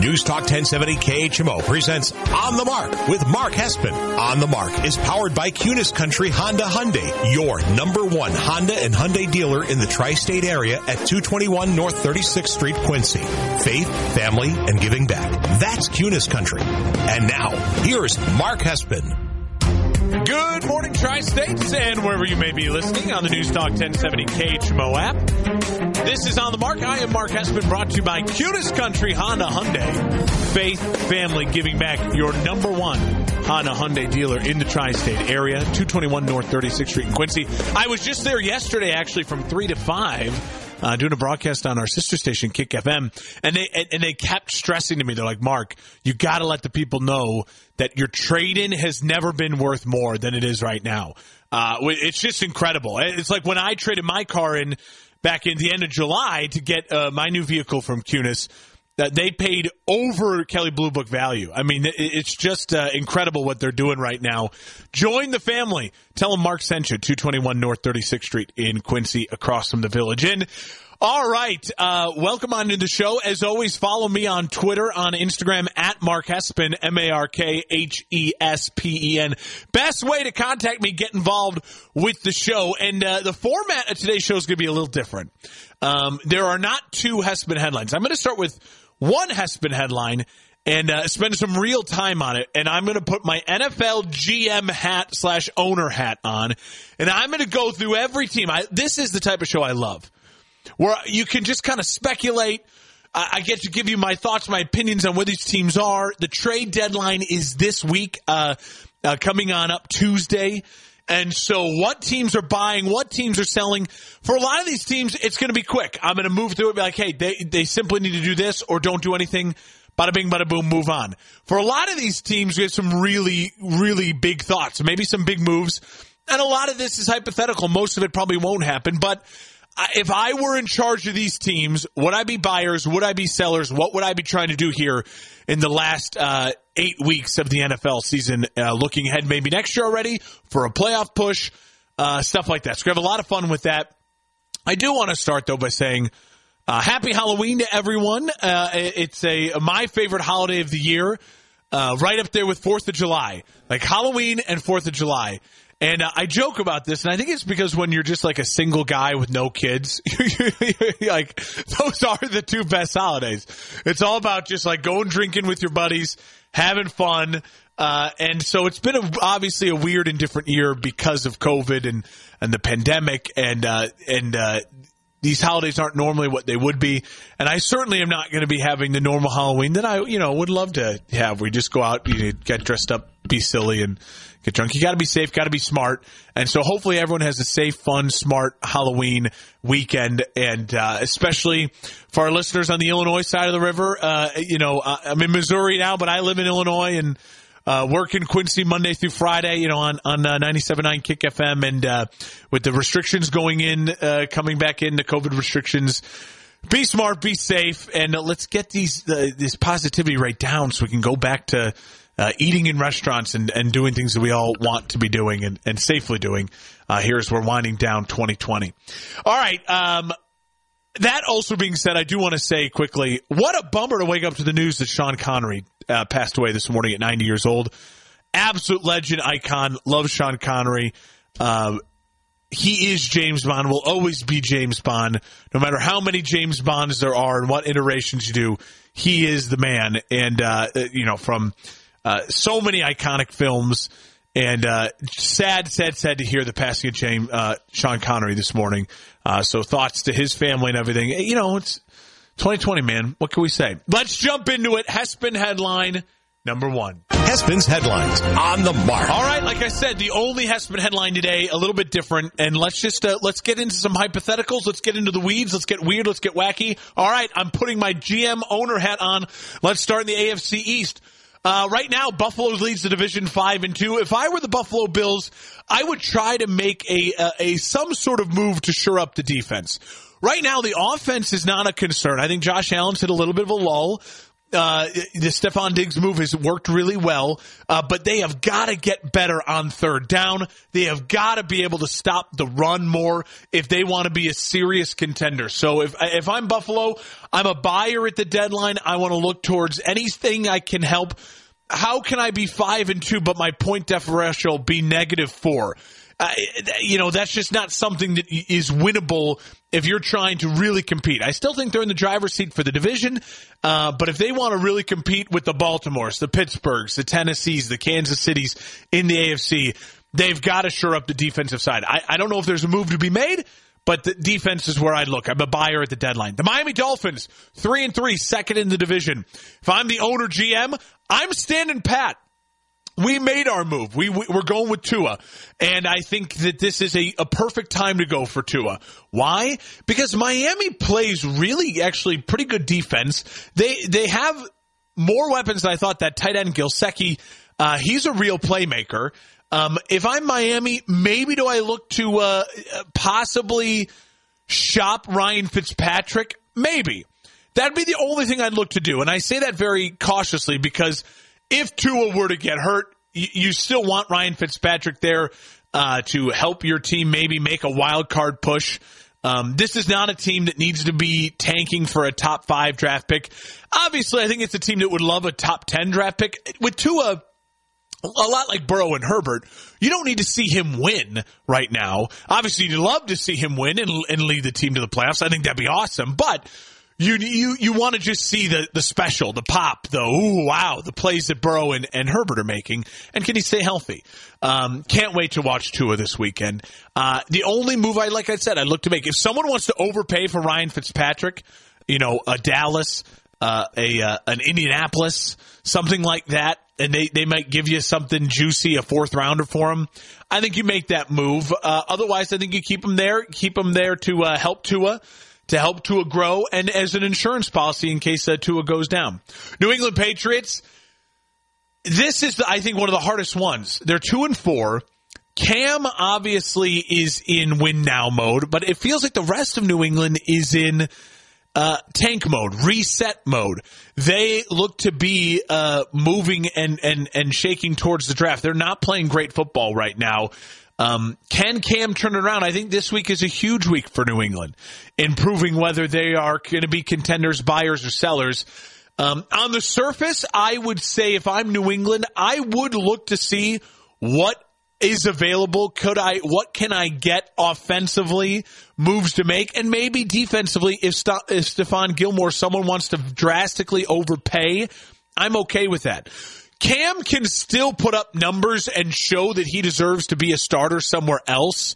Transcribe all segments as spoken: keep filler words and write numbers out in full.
News Talk ten seventy K H M O presents On the Mark with Mark Hespin. On the Mark is powered by Cuny's Country Honda Hyundai, your number one Honda and Hyundai dealer in the tri-state area at two twenty-one North thirty-sixth Street, Quincy. Faith, family, and giving back. That's Cuny's Country. And now, here's Mark Hespin. Good morning, Tri-States, and wherever you may be listening on the News Talk ten seventy K H M O app. This is On the Mark. I am Mark Hespin, brought to you by Cuny's Country Honda Hyundai. Faith, family, giving back, your number one Honda Hyundai dealer in the Tri-State area, two twenty-one North thirty-sixth Street in Quincy. I was just there yesterday, actually, from three to five. Uh, doing a broadcast on our sister station, Kick F M, and they and they kept stressing to me, they're like, Mark, you got to let the people know that your trade-in has never been worth more than it is right now. Uh, it's just incredible. It's like when I traded my car in back in the end of July to get uh, my new vehicle from Cunis, that they paid over Kelly Blue Book value. I mean, it's just uh, incredible what they're doing right now. Join the family. Tell them Mark sent you, two twenty-one North thirty-sixth Street in Quincy, across from the Village Inn. All right, uh, welcome on to the show. As always, follow me on Twitter, on Instagram, at Mark Hespin, M A R K H E S P E N. Best way to contact me, get involved with the show. And uh, the format of today's show is going to be a little different. Um, there are not two Hespin headlines. I'm going to start with one Hespin headline and uh, spend some real time on it. And I'm going to put my N F L G M hat slash owner hat on. And I'm going to go through every team. I, this is the type of show I love, where you can just kind of speculate. I get to give you my thoughts, my opinions on where these teams are. The trade deadline is this week, uh, uh, coming on up Tuesday. And so what teams are buying, what teams are selling. For a lot of these teams, it's going to be quick. I'm going to move through it and be like, hey, they, they simply need to do this or don't do anything. Bada bing, bada boom, move on. For a lot of these teams, we have some really, really big thoughts, maybe some big moves. And a lot of this is hypothetical. Most of it probably won't happen, but if I were in charge of these teams, would I be buyers? Would I be sellers? What would I be trying to do here in the last uh, eight weeks of the N F L season, uh, looking ahead maybe next year already for a playoff push, uh, stuff like that. So we have a lot of fun with that. I do want to start, though, by saying uh, happy Halloween to everyone. Uh, it's a my favorite holiday of the year, uh, right up there with fourth of July, like Halloween and fourth of July. And uh, I joke about this, and I think it's because when you're just like a single guy with no kids, like those are the two best holidays. It's all about just like going drinking with your buddies, having fun. Uh, and so it's been a, obviously a weird and different year because of COVID and, and the pandemic, and uh, and uh, these holidays aren't normally what they would be. And I certainly am not going to be having the normal Halloween that I, you know, would love to have. We just go out, you know, get dressed up, be silly, and get drunk. You got to be safe, got to be smart. And so hopefully everyone has a safe, fun, smart Halloween weekend. And uh, especially for our listeners on the Illinois side of the river, uh, you know, I'm in Missouri now, but I live in Illinois and uh, work in Quincy Monday through Friday, you know, on, on uh, ninety-seven point nine Kick F M. And uh, with the restrictions going in, uh, coming back in, the COVID restrictions, be smart, be safe, and uh, let's get these uh, this positivity rate down so we can go back to Uh, eating in restaurants and, and doing things that we all want to be doing and, and safely doing. Uh, here as we're winding down twenty twenty. All right. Um, that also being said, I do want to say quickly, what a bummer to wake up to the news that Sean Connery uh, passed away this morning at ninety years old. Absolute legend, icon. Love Sean Connery. Uh, he is James Bond, will always be James Bond. No matter how many James Bonds there are and what iterations you do, he is the man. And, uh, you know, from Uh, so many iconic films, and uh, sad, sad, sad to hear the passing of James, uh, Sean Connery this morning. Uh, so thoughts to his family and everything. You know, it's twenty twenty, man. What can we say? Let's jump into it. Hespin headline number one. Hespin's headlines on the mark. All right, like I said, the only Hespin headline today, a little bit different. And let's just uh, let's get into some hypotheticals. Let's get into the weeds. Let's get weird. Let's get wacky. All right, I'm putting my G M owner hat on. Let's start in the A F C East. Uh, right now, Buffalo leads the division five and two. If I were the Buffalo Bills, I would try to make a, a, a some sort of move to shore up the defense. Right now, the offense is not a concern. I think Josh Allen's hit a little bit of a lull. Uh, the Stephon Diggs move has worked really well, uh, but they have got to get better on third down. They have got to be able to stop the run more if they want to be a serious contender. So if, if I'm Buffalo, I'm a buyer at the deadline. I want to look towards anything I can help. How can I be five and two, but my point differential be negative four? Uh, you know, that's just not something that is winnable if you're trying to really compete. I still think they're in the driver's seat for the division, uh, but if they want to really compete with the Baltimores, the Pittsburghs, the Tennessees, the Kansas Cities in the A F C, they've got to shore up the defensive side. I, I don't know if there's a move to be made, but the defense is where I'd look. I'm a buyer at the deadline. The Miami Dolphins, three and three, second in the division. If I'm the owner G M, I'm standing pat. We made our move. We, we, we're going with Tua. And I think that this is a, a perfect time to go for Tua. Why? Because Miami plays really actually pretty good defense. They, they have more weapons than I thought. That tight end Gilsecki, uh, he's a real playmaker. Um, if I'm Miami, maybe do I look to, uh, possibly shop Ryan Fitzpatrick? Maybe. That'd be the only thing I'd look to do. And I say that very cautiously because if Tua were to get hurt, you still want Ryan Fitzpatrick there uh, to help your team maybe make a wild card push. Um, this is not a team that needs to be tanking for a top five draft pick. Obviously, I think it's a team that would love a top ten draft pick. With Tua, a lot like Burrow and Herbert, you don't need to see him win right now. Obviously, you'd love to see him win and, and lead the team to the playoffs. I think that'd be awesome, but You, you, you want to just see the, the special, the pop, the ooh, wow, the plays that Burrow and, and Herbert are making. And can he stay healthy? Um, can't wait to watch Tua this weekend. Uh, the only move I, like I said, I look to make, if someone wants to overpay for Ryan Fitzpatrick, you know, a Dallas, uh, a, uh, an Indianapolis, something like that, and they, they might give you something juicy, a fourth rounder for him, I think you make that move. Uh, otherwise, I think you keep him there, keep him there to, uh, help Tua. to help Tua grow, and as an insurance policy in case uh, Tua goes down. New England Patriots, this is, the, I think, one of the hardest ones. They're two and four. Cam obviously is in win-now mode, but it feels like the rest of New England is in uh, tank mode, reset mode. They look to be uh, moving and, and, and shaking towards the draft. They're not playing great football right now. Um, can Cam turn it around? I think this week is a huge week for New England in proving whether they are going to be contenders, buyers, or sellers. Um, on the surface, I would say if I'm New England, I would look to see what is available. Could I, what can I get offensively, moves to make, and maybe defensively if, St- if Stephon Gilmore, someone wants to drastically overpay, I'm okay with that. Cam can still put up numbers and show that he deserves to be a starter somewhere else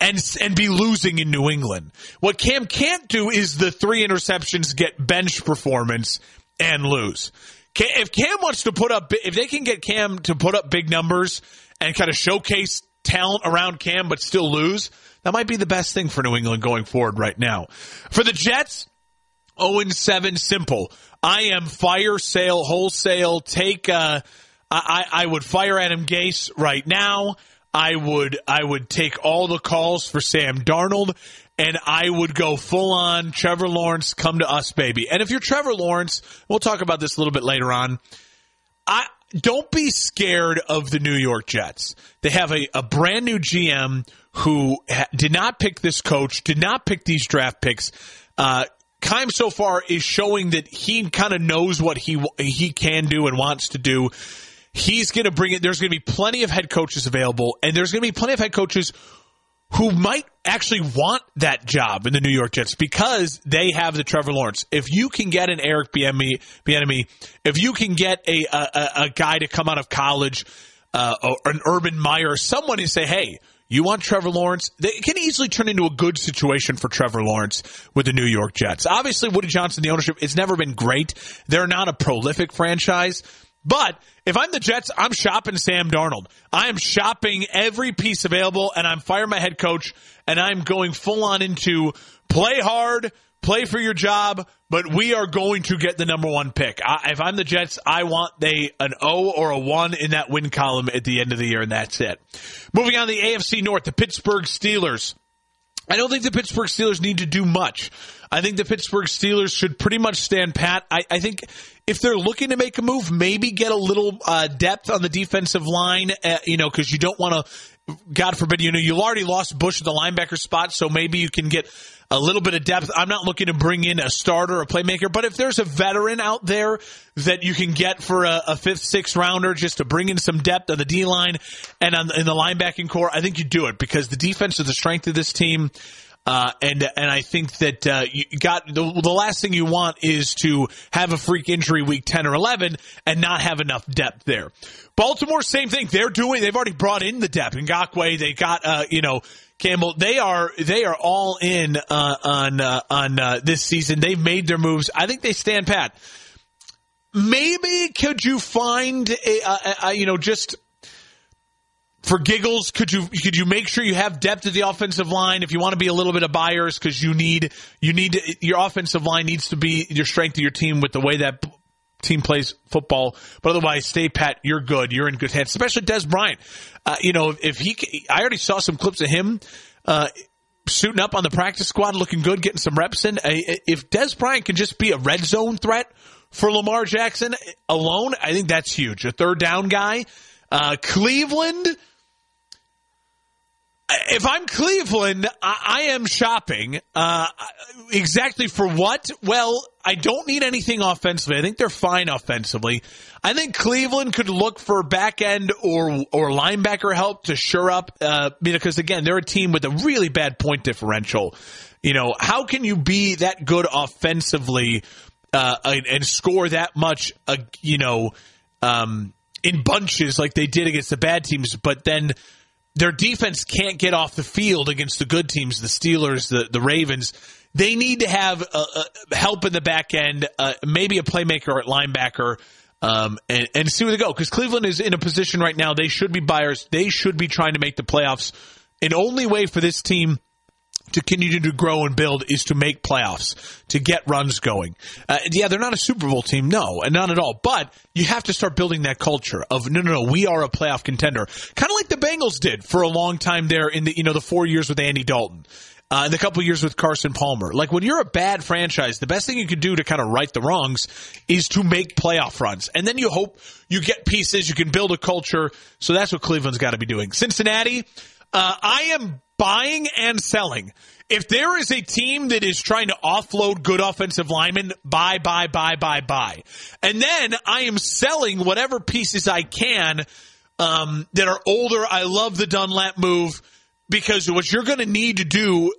and and be losing in New England. What Cam can't do is the three interceptions, get bench performance, and lose. If Cam wants to put up – if they can get Cam to put up big numbers and kind of showcase talent around Cam but still lose, that might be the best thing for New England going forward right now. For the Jets, oh and seven simple. I am fire sale, wholesale, take, uh, I, I would fire Adam Gase right now. I would, I would take all the calls for Sam Darnold, and I would go full on Trevor Lawrence, come to us, baby. And if you're Trevor Lawrence, we'll talk about this a little bit later on. I, don't be scared of the New York Jets. They have a, a brand new G M who ha- did not pick this coach, did not pick these draft picks, uh, Kime so far is showing that he kind of knows what he he can do and wants to do. He's going to bring it. There's going to be plenty of head coaches available, and there's going to be plenty of head coaches who might actually want that job in the New York Jets because they have the Trevor Lawrence. If you can get an Eric Bienemy, Bienemy, if you can get a, a a guy to come out of college, uh, or an Urban Meyer, someone who say, hey, you want Trevor Lawrence? It can easily turn into a good situation for Trevor Lawrence with the New York Jets. Obviously, Woody Johnson, the ownership, it's never been great. They're not a prolific franchise. But if I'm the Jets, I'm shopping Sam Darnold. I am shopping every piece available, and I'm firing my head coach, and I'm going full on into play hard, play for your job, but we are going to get the number one pick. I, if I'm the Jets, I want they an O or a one in that win column at the end of the year, and that's it. Moving on to the A F C North, the Pittsburgh Steelers. I don't think the Pittsburgh Steelers need to do much. I think the Pittsburgh Steelers should pretty much stand pat. I, I think if they're looking to make a move, maybe get a little uh, depth on the defensive line, uh, you know, because you don't want to, God forbid, you know, you already lost Busch at the linebacker spot, so maybe you can get a little bit of depth. I'm not looking to bring in a starter, a playmaker, but if there's a veteran out there that you can get for a, a fifth, sixth rounder just to bring in some depth on the D-line and on, in the linebacking core, I think you do it because the defense is the strength of this team. Uh, and and I think that uh, you got the, the last thing you want is to have a freak injury week ten or eleven and not have enough depth there. Baltimore, same thing. They're doing. They've already brought in the depth. Ngakoue, they got uh, you know Campbell. They are they are all in uh, on uh, on uh, this season. They've made their moves. I think they stand pat. Maybe could you find a, a, a, a you know just. For giggles, could you could you make sure you have depth at the offensive line if you want to be a little bit of buyers because you need you need to, your offensive line needs to be your strength of your team with the way that team plays football. But otherwise, stay pat. You're good. You're in good hands, especially Des Bryant. Uh, you know, if he, I already saw some clips of him uh, suiting up on the practice squad, looking good, getting some reps in. If Des Bryant can just be a red zone threat for Lamar Jackson alone, I think that's huge. A third down guy. Uh, Cleveland. If I'm Cleveland, I, I am shopping. Uh, exactly for what? Well, I don't need anything offensively. I think they're fine offensively. I think Cleveland could look for back end or or linebacker help to shore up. Uh, because again, they're a team with a really bad point differential. You know, how can you be that good offensively uh, and, and score that much? Uh, you know, um, in bunches like they did against the bad teams, but then. Their defense can't get off the field against the good teams, the Steelers, the, the Ravens. They need to have uh, uh, help in the back end, uh, maybe a playmaker at linebacker, um, and, and see where they go. Because Cleveland is in a position right now. They should be buyers. They should be trying to make the playoffs. An only way for this team to continue to grow and build is to make playoffs, to get runs going. Uh, yeah, they're not a Super Bowl team, no, and not at all. But you have to start building that culture of, no, no, no, we are a playoff contender. Kind of like the Bengals did for a long time there in the, you know, the four years with Andy Dalton, uh, and the couple years with Carson Palmer. Like when you're a bad franchise, the best thing you can do to kind of right the wrongs is to make playoff runs. And then you hope you get pieces, you can build a culture. So that's what Cleveland's got to be doing. Cincinnati, uh, I am buying and selling. If there is a team that is trying to offload good offensive linemen, buy, buy, buy, buy, buy. And then I am selling whatever pieces I can um, that are older. I love the Dunlap move because what you're going to need to do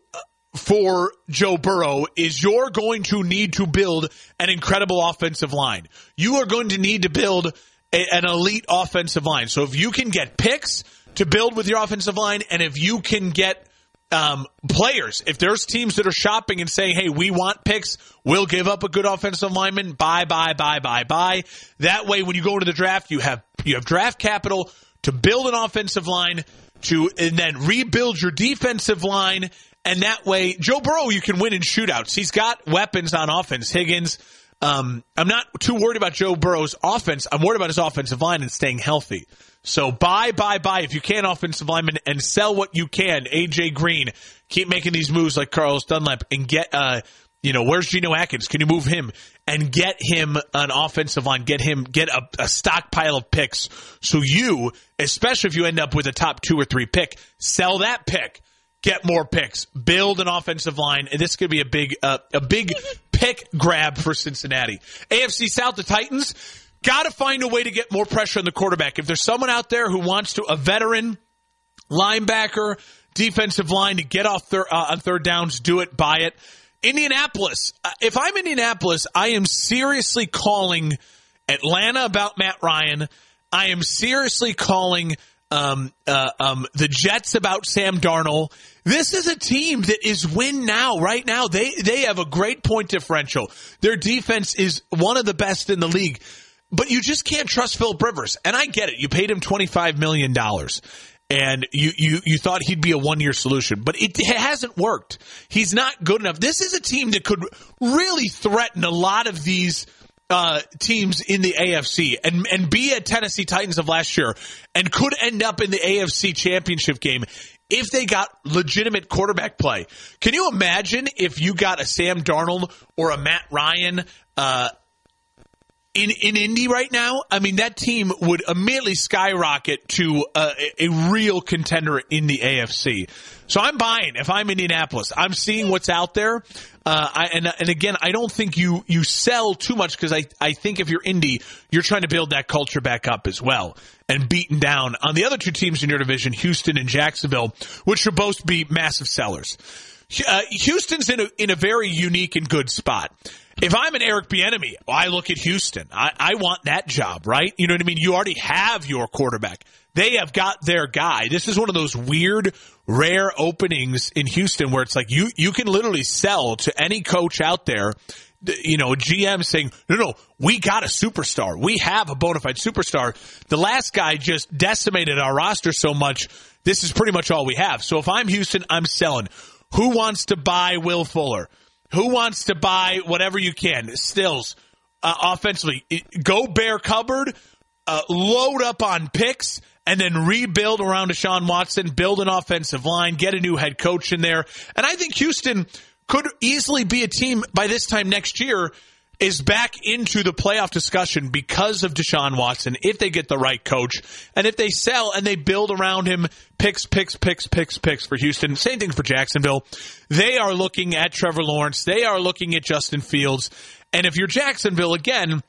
for Joe Burrow is you're going to need to build an incredible offensive line. You are going to need to build a, an elite offensive line. So if you can get picks to build with your offensive line, and if you can get um, players, if there's teams that are shopping and saying, hey, we want picks, we'll give up a good offensive lineman, buy, buy, buy, buy, buy. That way, when you go into the draft, you have you have draft capital to build an offensive line, to and then rebuild your defensive line, and that way, Joe Burrow, you can win in shootouts. He's got weapons on offense, Higgins. Um, I'm not too worried about Joe Burrow's offense. I'm worried about his offensive line and staying healthy. So buy, buy, buy if you can, offensive lineman, and sell what you can. A J Green, keep making these moves like Carlos Dunlap, and get, uh, you know, where's Geno Atkins? Can you move him and get him an offensive line? Get him, get a, a stockpile of picks. So you, especially if you end up with a top two or three pick, sell that pick. Get more picks. Build an offensive line, and this could be a big, uh, a big pick grab for Cincinnati. A F C South, the Titans got to find a way to get more pressure on the quarterback. If there's someone out there who wants to, a veteran, linebacker, defensive line to get off thir- uh, on third downs, do it, buy it. Indianapolis. Uh, if I'm Indianapolis, I am seriously calling Atlanta about Matt Ryan. I am seriously calling. Um, uh, um, the Jets about Sam Darnold. This is a team that is win now, right now. They they have a great point differential. Their defense is one of the best in the league, but you just can't trust Philip Rivers. And I get it. You paid him twenty-five million dollars, and you you you thought he'd be a one-year solution, but it, it hasn't worked. He's not good enough. This is a team that could really threaten a lot of these Uh, teams in the A F C and, and be a Tennessee Titans of last year and could end up in the A F C championship game if they got legitimate quarterback play. Can you imagine if you got a Sam Darnold or a Matt Ryan uh, in in Indy right now? I mean, that team would immediately skyrocket to uh, a real contender in the A F C. So I'm buying. If I'm Indianapolis, I'm seeing what's out there. Uh, I, and, and again, I don't think you, you sell too much because I, I think if you're Indy, you're trying to build that culture back up as well and beaten down on the other two teams in your division, Houston and Jacksonville, which should both be massive sellers. Uh, Houston's in a, in a very unique and good spot. If I'm an Eric Bienemy, I look at Houston. I, I want that job, right? You know what I mean? You already have your quarterback. They have got their guy. This is one of those weird, rare openings in Houston where it's like you, you can literally sell to any coach out there, you know, a G M saying, no, no, we got a superstar. We have a bona fide superstar. The last guy just decimated our roster so much. This is pretty much all we have. So if I'm Houston, I'm selling. Who wants to buy Will Fuller? Who wants to buy whatever you can? Stills, uh, offensively, go bare cupboard, uh, load up on picks, and then rebuild around Deshaun Watson, build an offensive line, get a new head coach in there. And I think Houston could easily be a team by this time next year is back into the playoff discussion because of Deshaun Watson, if they get the right coach, and if they sell and they build around him, picks, picks, picks, picks, picks for Houston. Same thing for Jacksonville. They are looking at Trevor Lawrence. They are looking at Justin Fields. And if you're Jacksonville, again,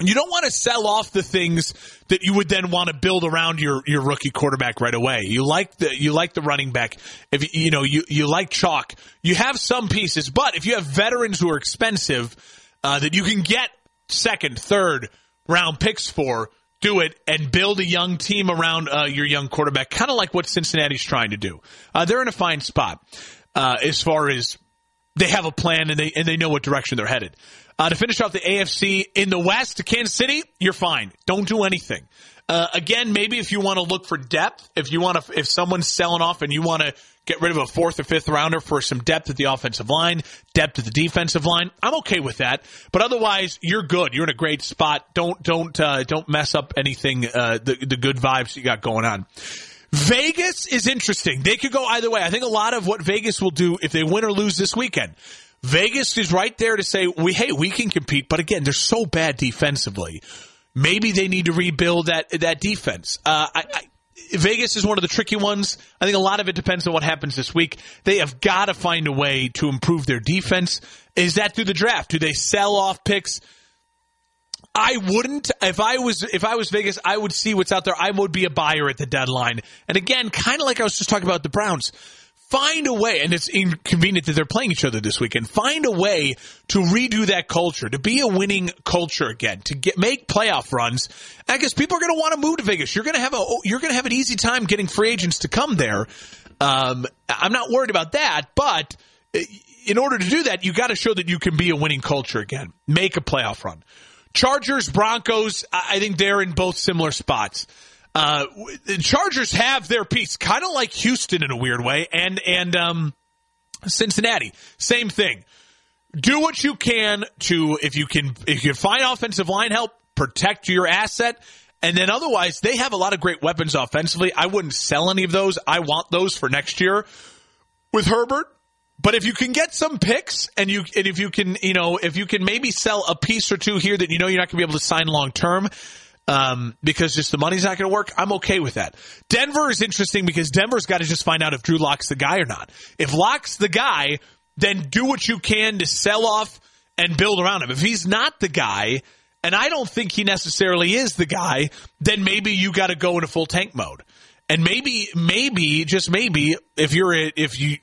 you don't want to sell off the things that you would then want to build around your, your rookie quarterback right away. You like the you like the running back. If you know you, you like chalk. You have some pieces, but if you have veterans who are expensive uh, that you can get second, third round picks for, do it and build a young team around uh, your young quarterback. Kind of like what Cincinnati's trying to do. Uh, they're in a fine spot uh, as far as they have a plan and they and they know what direction they're headed. Uh, to finish off the A F C in the West, Kansas City, you're fine. Don't do anything. Uh, again, maybe if you want to look for depth, if you want to, if someone's selling off and you want to get rid of a fourth or fifth rounder for some depth at the offensive line, depth at the defensive line, I'm okay with that. But otherwise, you're good. You're in a great spot. Don't don't uh, don't mess up anything. Uh, the the good vibes you got going on. Vegas is interesting. They could go either way. I think a lot of what Vegas will do if they win or lose this weekend. Vegas is right there to say, we, hey, we can compete. But again, they're so bad defensively. Maybe they need to rebuild that that defense. Uh, I, I, Vegas is one of the tricky ones. I think a lot of it depends on what happens this week. They have got to find a way to improve their defense. Is that through the draft? Do they sell off picks? I wouldn't. If I was if I was Vegas, I would see what's out there. I would be a buyer at the deadline. And again, kind of like I was just talking about the Browns. Find a way, and it's inconvenient that they're playing each other this weekend, find a way to redo that culture, to be a winning culture again, to get make playoff runs. I guess people are going to want to move to Vegas. You're going to have a you're going to have an easy time getting free agents to come there. Um, I'm not worried about that, but in order to do that, you got to show that you can be a winning culture again. Make a playoff run. Chargers, Broncos, I think they're in both similar spots. Uh, the Chargers have their piece, kind of like Houston in a weird way, and and um, Cincinnati, same thing. Do what you can to if you can if you find offensive line help, protect your asset, and then otherwise they have a lot of great weapons offensively. I wouldn't sell any of those. I want those for next year with Herbert. But if you can get some picks and you and if you can you know if you can maybe sell a piece or two here that you know you're not going to be able to sign long term. Um, because just the money's not going to work, I'm okay with that. Denver is interesting because Denver's got to just find out if Drew Lock's the guy or not. If Lock's the guy, then do what you can to sell off and build around him. If he's not the guy, and I don't think he necessarily is the guy, then maybe you got to go into full tank mode. And maybe, maybe, just maybe, if you're a, if you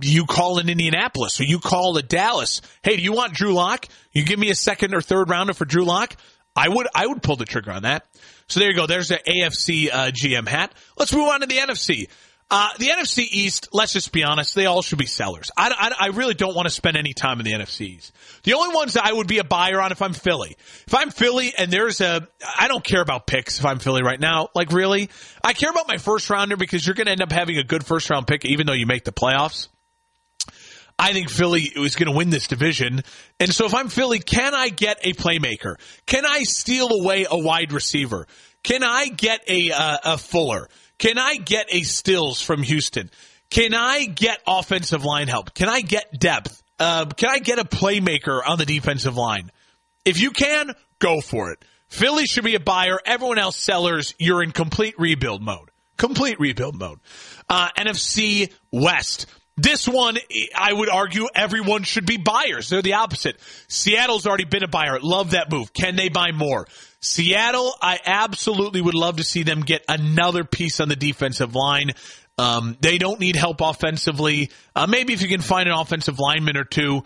you call in Indianapolis or you call in Dallas, hey, do you want Drew Lock? You give me a second or third rounder for Drew Lock. I would I would pull the trigger on that. So there you go. There's the A F C uh, G M hat. Let's move on to the N F C. Uh, the N F C East, let's just be honest, they all should be sellers. I, I, I really don't want to spend any time in the N F C East. The only ones that I would be a buyer on if I'm Philly. If I'm Philly and there's a – I don't care about picks if I'm Philly right now. Like, really? I care about my first-rounder because you're going to end up having a good first-round pick even though you make the playoffs. I think Philly is going to win this division. And so if I'm Philly, can I get a playmaker? Can I steal away a wide receiver? Can I get a uh, a Fuller? Can I get a Stills from Houston? Can I get offensive line help? Can I get depth? Uh, can I get a playmaker on the defensive line? If you can, go for it. Philly should be a buyer. Everyone else sellers. You're in complete rebuild mode. Complete rebuild mode. Uh, N F C West. This one, I would argue everyone should be buyers. They're the opposite. Seattle's already been a buyer. Love that move. Can they buy more? Seattle, I absolutely would love to see them get another piece on the defensive line. Um, they don't need help offensively. Uh, maybe if you can find an offensive lineman or two.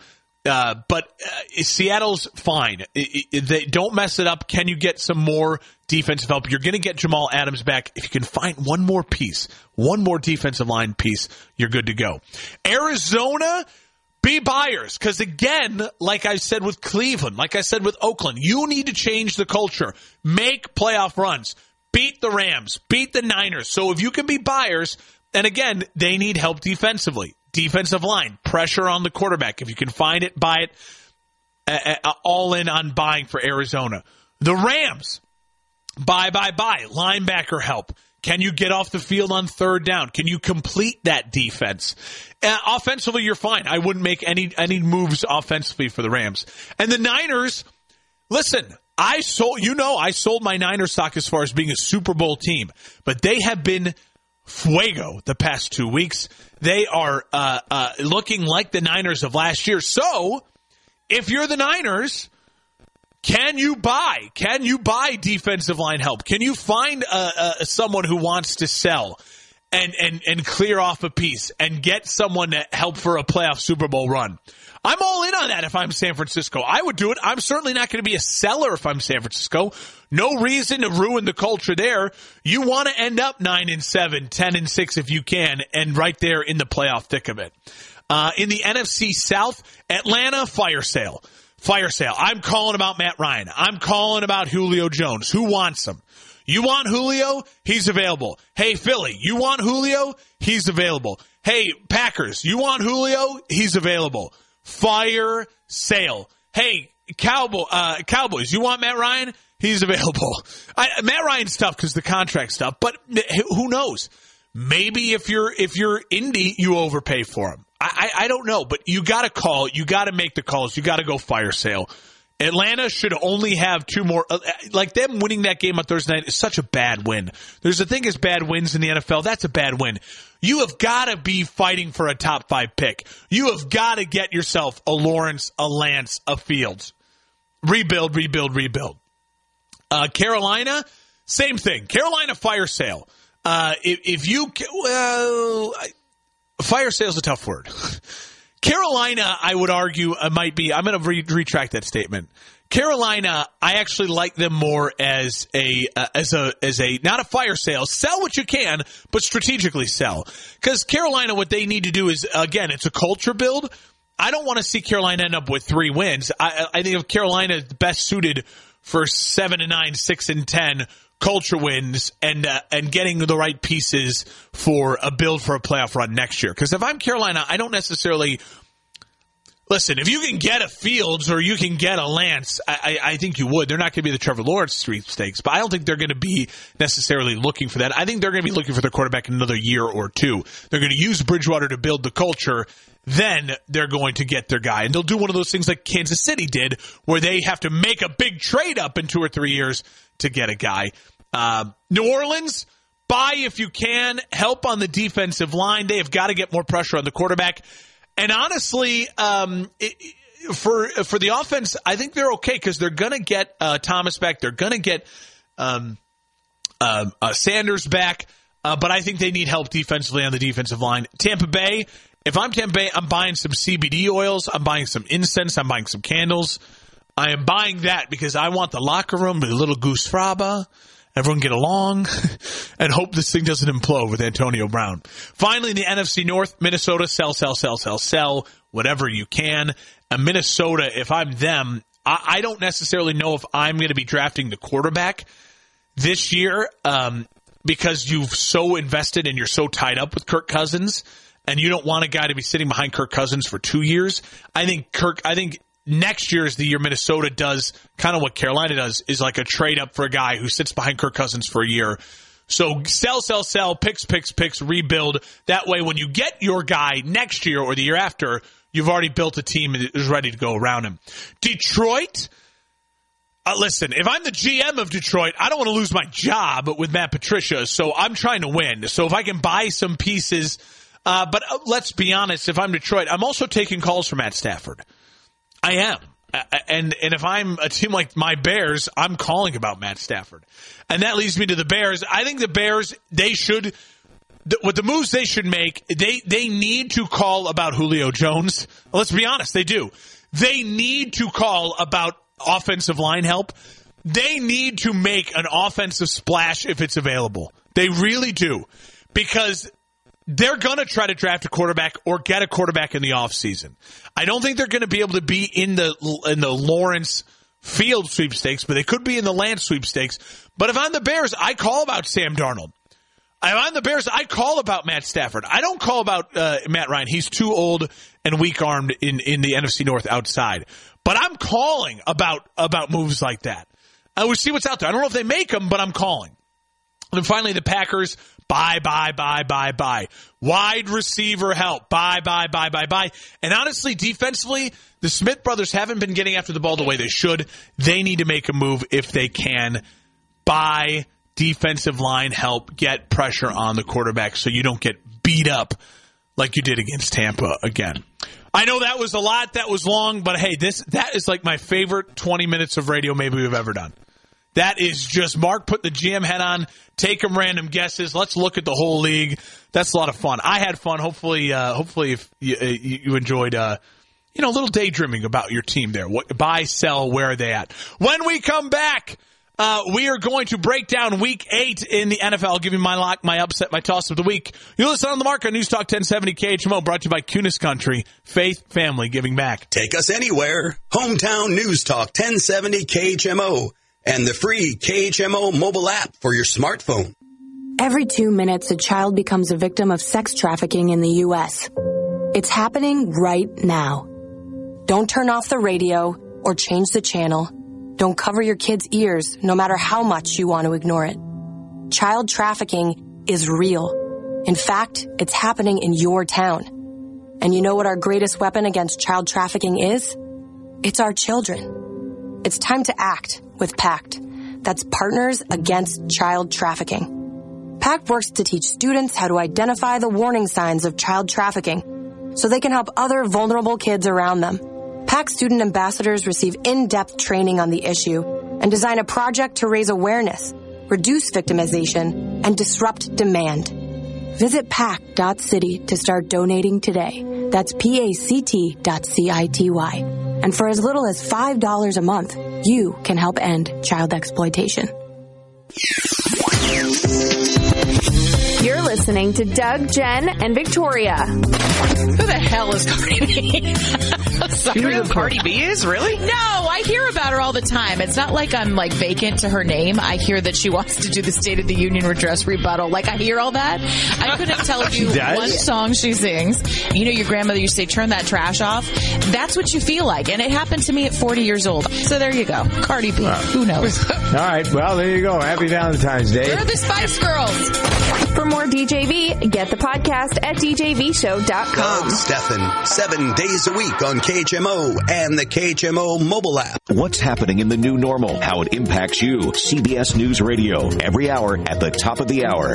Uh, but uh, Seattle's fine. It, it, they don't mess it up. Can you get some more defensive help? You're going to get Jamal Adams back. If you can find one more piece, one more defensive line piece, you're good to go. Arizona, be buyers. Because again, like I said with Cleveland, like I said with Oakland, you need to change the culture. Make playoff runs. Beat the Rams. Beat the Niners. So if you can be buyers, and again, they need help defensively. Defensive line, pressure on the quarterback. If you can find it, buy it. Uh, uh, all in on buying for Arizona. The Rams, buy, buy, buy. Linebacker help. Can you get off the field on third down? Can you complete that defense? Uh, offensively, you're fine. I wouldn't make any any moves offensively for the Rams. And the Niners, listen, I sold. You know, I sold my Niners stock as far as being a Super Bowl team, but they have been fuego the past two weeks. They are uh, uh, looking like the Niners of last year. So, if you're the Niners, can you buy? Can you buy defensive line help? Can you find uh, uh, someone who wants to sell and, and, and clear off a piece and get someone to help for a playoff Super Bowl run? I'm all in on that if I'm San Francisco. I would do it. I'm certainly not going to be a seller if I'm San Francisco. No reason to ruin the culture there. You want to end up nine and seven, ten and six if you can, and right there in the playoff thick of it. Uh, in the N F C South, Atlanta, fire sale. Fire sale. I'm calling about Matt Ryan. I'm calling about Julio Jones. Who wants him? You want Julio? He's available. Hey, Philly, you want Julio? He's available. Hey, Packers, you want Julio? He's available. Fire sale. Hey, Cowboy, uh, Cowboys, you want Matt Ryan? He's available. I, Matt Ryan's tough because the contract stuff, but who knows? Maybe if you're if you're Indy, you overpay for him. I, I, I don't know, but you got to call. You got to make the calls. You got to go fire sale. Atlanta should only have two more. Like them winning that game on Thursday night is such a bad win. There's a thing as bad wins in the N F L. That's a bad win. You have got to be fighting for a top five pick. You have got to get yourself a Lawrence, a Lance, a Fields. Rebuild, rebuild, rebuild. Uh, Carolina, same thing. Carolina fire sale. Uh, if, if you, well, fire sale is a tough word. Carolina, I would argue, uh, might be – I'm going to re- retract that statement. Carolina, I actually like them more as a uh, – as a as a not a fire sale. Sell what you can, but strategically sell. Because Carolina, what they need to do is, again, it's a culture build. I don't want to see Carolina end up with three wins. I, I think if Carolina is best suited for seven and nine, six and ten culture wins and uh, and getting the right pieces for a build for a playoff run next year. Because if I'm Carolina, I don't necessarily – listen, if you can get a Fields or you can get a Lance, I, I think you would. They're not going to be the Trevor Lawrence sweepstakes, but I don't think they're going to be necessarily looking for that. I think they're going to be looking for their quarterback in another year or two. They're going to use Bridgewater to build the culture. Then they're going to get their guy. And they'll do one of those things like Kansas City did where they have to make a big trade up in two or three years to get a guy. Uh, New Orleans, buy if you can. Help on the defensive line. They have got to get more pressure on the quarterback. And honestly, um, it, for for the offense, I think they're okay because they're going to get uh, Thomas back. They're going to get um, uh, uh, Sanders back. Uh, but I think they need help defensively on the defensive line. Tampa Bay, if I'm Tampa Bay, I'm buying some C B D oils. I'm buying some incense. I'm buying some candles. I am buying that because I want the locker room with a little goose fraba. Everyone get along and hope this thing doesn't implode with Antonio Brown. Finally, in the N F C North, Minnesota, sell, sell, sell, sell, sell, whatever you can. And Minnesota, if I'm them, I, I don't necessarily know if I'm going to be drafting the quarterback this year um, because you've so invested and you're so tied up with Kirk Cousins and you don't want a guy to be sitting behind Kirk Cousins for two years. I think Kirk, I think next year is the year Minnesota does kind of what Carolina does, is like a trade up for a guy who sits behind Kirk Cousins for a year So sell, sell, sell, picks, picks, picks, rebuild. That way when you get your guy next year or the year after, you've already built a team that is ready to go around him. Detroit? Uh, listen, if I'm the G M of Detroit, I don't want to lose my job with Matt Patricia, so I'm trying to win. So if I can buy some pieces, uh, but let's be honest, if I'm Detroit, I'm also taking calls from Matt Stafford. I am. And and if I'm a team like my Bears, I'm calling about Matt Stafford. And that leads me to the Bears. I think the Bears, they should – with the moves they should make, they, they need to call about Julio Jones. Let's be honest, they do. They need to call about offensive line help. They need to make an offensive splash if it's available. They really do, because – they're going to try to draft a quarterback or get a quarterback in the offseason. I don't think they're going to be able to be in the in the Lawrence Field sweepstakes, but they could be in the Lance sweepstakes. But if I'm the Bears, I call about Sam Darnold. If I'm the Bears, I call about Matt Stafford. I don't call about uh, Matt Ryan. He's too old and weak-armed in, in the N F C North outside. But I'm calling about, about moves like that. I will see what's out there. I don't know if they make them, but I'm calling. And finally, the Packers, buy, buy, buy, buy, buy. Wide receiver help, buy, buy, buy, buy, buy. And honestly, defensively, the Smith brothers haven't been getting after the ball the way they should. They need to make a move if they can. Buy defensive line help, get pressure on the quarterback so you don't get beat up like you did against Tampa again. I know that was a lot, that was long, but hey, this that is like my favorite twenty minutes of radio maybe we've ever done. That is just Mark put the G M head on, take them random guesses. Let's look at the whole league. That's a lot of fun. I had fun. Hopefully, uh, hopefully if you, uh, you enjoyed, uh, you know, a little daydreaming about your team there. What, buy, sell, where are they at? When we come back, uh, we are going to break down week eight in the N F L. I'll give you my lock, my upset, my toss of the week. You listen on the Mark on News Talk ten seventy K H M O, brought to you by Cuny's Country. Faith, family, giving back. Take us anywhere. Hometown News Talk ten seventy K H M O. And the free K H M O mobile app for your smartphone. Every two minutes, a child becomes a victim of sex trafficking in the U S. It's happening right now. Don't turn off the radio or change the channel. Don't cover your kids' ears, no matter how much you want to ignore it. Child trafficking is real. In fact, it's happening in your town. And you know what our greatest weapon against child trafficking is? It's our children. It's time to act. With PACT, that's Partners Against Child Trafficking. PACT works to teach students how to identify the warning signs of child trafficking so they can help other vulnerable kids around them. PACT student ambassadors receive in-depth training on the issue and design a project to raise awareness, reduce victimization, and disrupt demand. Visit pact dot city to start donating today. That's P A C T dot C I T Y. And for as little as five dollars a month, you can help end child exploitation. You're listening to Doug, Jen, and Victoria. Who the hell is Cardi B? Sorry, you know who Cardi B is? Really? No, I hear about her all the time. It's not like I'm like vacant to her name. I hear that she wants to do the State of the Union address rebuttal. Like I hear all that. I couldn't tell you one song she sings. You know, your grandmother used to say, "Turn that trash off." That's what you feel like, and it happened to me at forty years old. So there you go, Cardi B. Right. Who knows? All right. Well, there you go. Happy Valentine's Day. We're the Spice Girls. For more D J V, get the podcast at D J V show dot com. Doug Steffen, seven days a week on K H M O and the K H M O mobile app. What's happening in the new normal? How it impacts you. C B S News Radio, every hour at the top of the hour.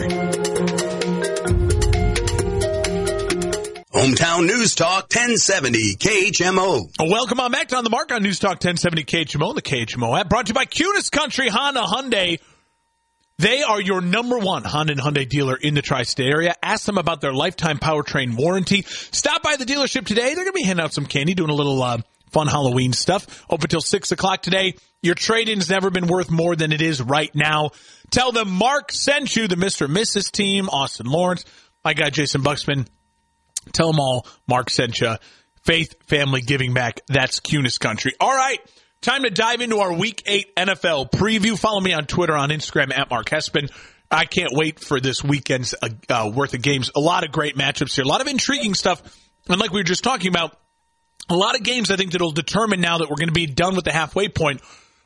Hometown News Talk ten seventy K H M O. Welcome on back to On the Mark on News Talk ten seventy K H M O, the K H M O app, brought to you by Cuny's Country Honda Hyundai. They are your number one Honda and Hyundai dealer in the tri-state area. Ask them about their lifetime powertrain warranty. Stop by the dealership today. They're going to be handing out some candy, doing a little uh, fun Halloween stuff. Open till six o'clock today. Your trade-in's never been worth more than it is right now. Tell them Mark sent you, the Mister and Missus team, Austin Lawrence, my guy Jason Buxman. Tell them all Mark sent you. Faith, family, giving back. That's Cuny's Country. All right. Time to dive into our Week eight N F L preview. Follow me on Twitter, on Instagram, at Mark Hespin. I can't wait for this weekend's uh, uh, worth of games. A lot of great matchups here. A lot of intriguing stuff. And like we were just talking about, a lot of games I think that will determine now that we're going to be done with the halfway point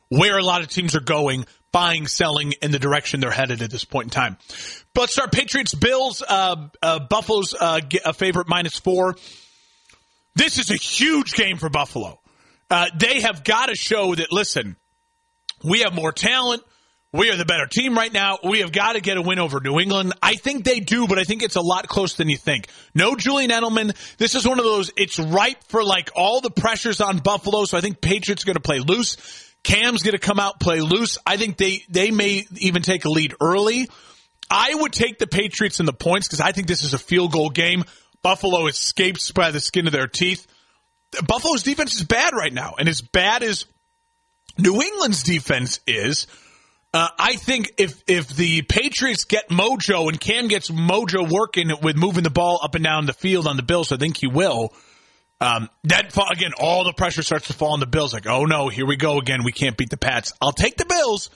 where a lot of teams are going buying, selling in the direction they're headed at this point in time. But start Patriots, Bills, uh, uh, Buffalo's uh, a favorite minus four. This is a huge game for Buffalo. Uh, they have got to show that, listen, we have more talent. We are the better team right now. We have got to get a win over New England. I think they do, but I think it's a lot closer than you think. No Julian Edelman. This is one of those, it's ripe for like all the pressures on Buffalo, so I think Patriots are going to play loose. Cam's going to come out, play loose. I think they, they may even take a lead early. I would take the Patriots in the points because I think this is a field goal game. Buffalo escapes by the skin of their teeth. Buffalo's defense is bad right now, and as bad as New England's defense is, Uh, I think if if the Patriots get mojo and Cam gets mojo working with moving the ball up and down the field on the Bills, I think he will. Um, that fall, again, all the pressure starts to fall on the Bills. Like, oh no, here we go again. We can't beat the Pats. I'll take the Bills.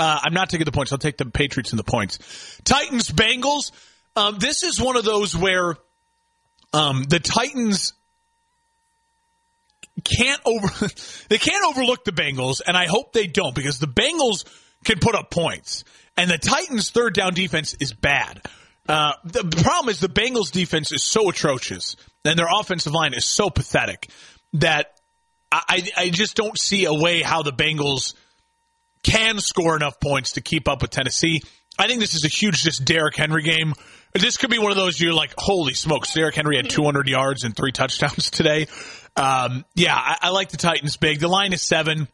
Uh, I'm not taking the points. I'll take the Patriots and the points. Titans, Bengals. Um, this is one of those where um, the Titans can't over they can't overlook the Bengals, and I hope they don't, because the Bengals can put up points. And the Titans' third down defense is bad. Uh, the, the problem is the Bengals' defense is so atrocious and their offensive line is so pathetic that I, I just don't see a way how the Bengals can score enough points to keep up with Tennessee. I think this is a huge just Derrick Henry game. This could be one of those you're like, holy smokes, Derrick Henry had two hundred yards and three touchdowns today. Um, yeah, I, I like the Titans big. The line is seven.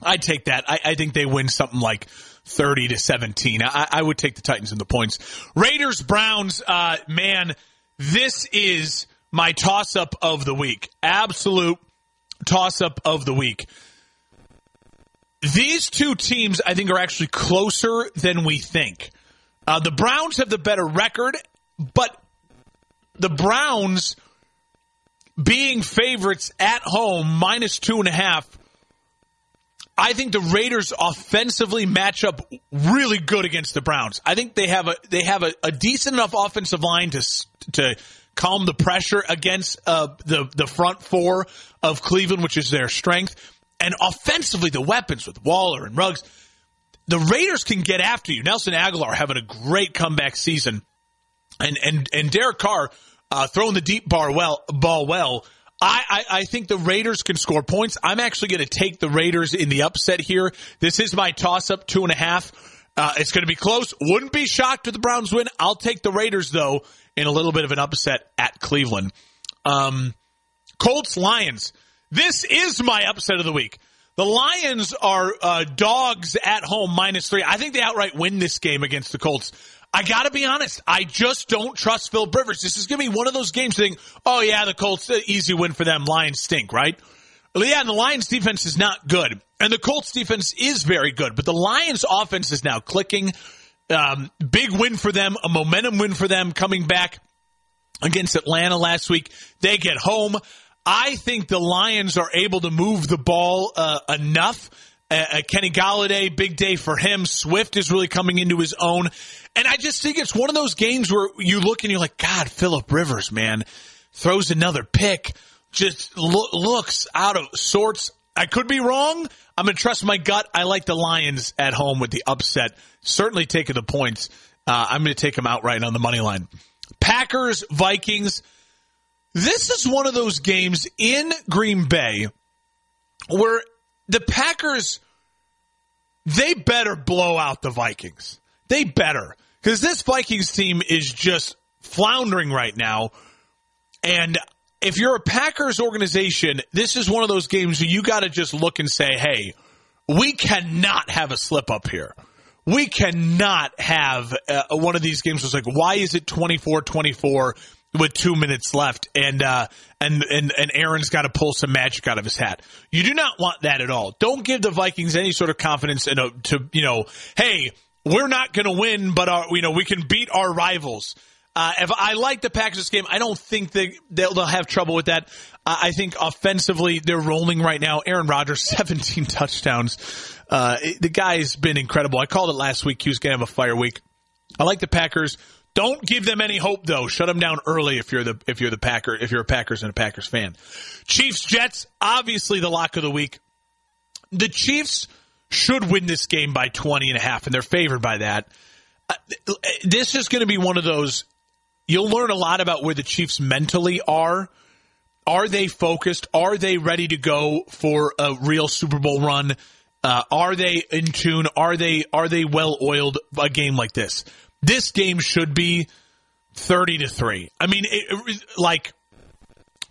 I'd take that. I, I think they win something like thirty to seventeen. I, I would take the Titans in the points. Raiders, Browns, uh, man, this is my toss-up of the week. Absolute toss-up of the week. These two teams, I think, are actually closer than we think. Uh, the Browns have the better record, but the Browns being favorites at home, minus two and a half, I think the Raiders offensively match up really good against the Browns. I think they have a they have a, a decent enough offensive line to to calm the pressure against uh, the the front four of Cleveland, which is their strength. And offensively, the weapons with Waller and Ruggs, the Raiders can get after you. Nelson Aguilar having a great comeback season, and and and Derek Carr uh, throwing the deep bar well ball well. I, I think the Raiders can score points. I'm actually going to take the Raiders in the upset here. This is my toss-up, two and a half. Uh, it's going to be close. Wouldn't be shocked if the Browns win. I'll take the Raiders, though, in a little bit of an upset at Cleveland. Um, Colts, Lions. This is my upset of the week. The Lions are uh, dogs at home, minus three. I think they outright win this game against the Colts. I got to be honest. I just don't trust Phil Rivers. This is going to be one of those games saying, oh, yeah, the Colts, easy win for them. Lions stink, right? Well, yeah, and the Lions' defense is not good. And the Colts' defense is very good. But the Lions' offense is now clicking. Um, big win for them, a momentum win for them coming back against Atlanta last week. They get home. I think the Lions are able to move the ball uh, enough. Uh, Kenny Galladay, big day for him. Swift is really coming into his own. And I just think it's one of those games where you look and you're like, God, Phillip Rivers, man, throws another pick, just lo- looks out of sorts. I could be wrong. I'm going to trust my gut. I like the Lions at home with the upset. Certainly taking the points. Uh, I'm going to take them outright on the money line. Packers, Vikings. This is one of those games in Green Bay where the Packers, they better blow out the Vikings. They better. Because this Vikings team is just floundering right now. And if you're a Packers organization, this is one of those games where you got to just look and say, hey, we cannot have a slip up here. We cannot have uh, one of these games that's like, why is it twenty-four twenty-four with two minutes left, and uh, and and and Aaron's got to pull some magic out of his hat. You do not want that at all. Don't give the Vikings any sort of confidence in a, to you know, hey, we're not going to win, but our, you know, we can beat our rivals. Uh, if I like the Packers game, I don't think they they'll, they'll have trouble with that. Uh, I think offensively they're rolling right now. Aaron Rodgers, seventeen touchdowns. Uh, it, the guy's been incredible. I called it last week. He was going to have a fire week. I like the Packers. Don't give them any hope, though. Shut them down early if you're the if you're the Packer if you're a Packers and a Packers fan. Chiefs, Jets, obviously the lock of the week. The Chiefs should win this game by twenty and a half, and they're favored by that. This is going to be one of those, you'll learn a lot about where the Chiefs mentally are. Are they focused? Are they ready to go for a real Super Bowl run? Uh, are they in tune? Are they are they well-oiled a game like this? This game should be thirty to three. I mean, it, like,